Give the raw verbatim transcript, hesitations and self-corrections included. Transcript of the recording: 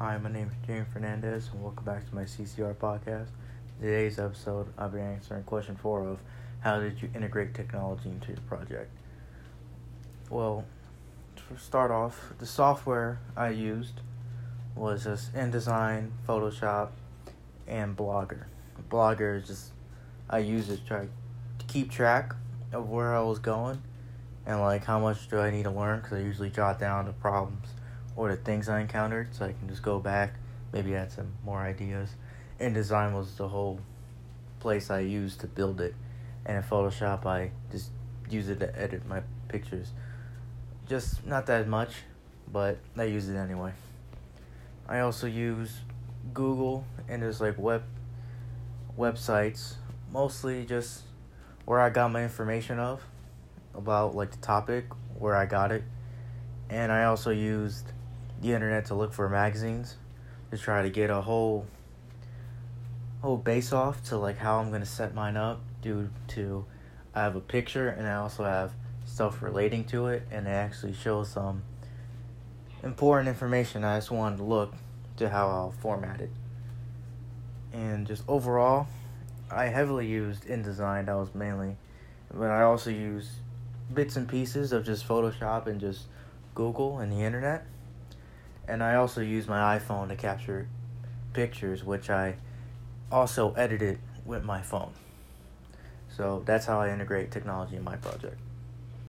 Hi, my name is Jamie Fernandez, and welcome back to my C C R Podcast. In today's episode, I'll be answering question four of how did you integrate technology into your project? Well, to start off, the software I used was just InDesign, Photoshop, and Blogger. Blogger is just, I use it to, try to keep track of where I was going and like how much do I need to learn, because I usually jot down the problems or the things I encountered, so I can just go back, maybe add some more ideas. InDesign was the whole place I used to build it, and in Photoshop I just use it to edit my pictures. Just not that much, but I use it anyway. I also use Google and just like web websites, mostly just where I got my information of, about like the topic, where I got it, and I also used the internet to look for magazines to try to get a whole whole base off to like how I'm going to set mine up, due to I have a picture and I also have stuff relating to it, and it actually shows some important information. I just wanted to look to how I'll format it. And just overall, I heavily used InDesign, that was mainly, but I also used bits and pieces of just Photoshop and just Google and the internet. And I also use my iPhone to capture pictures, which I also edited with my phone. So that's how I integrate technology in my project.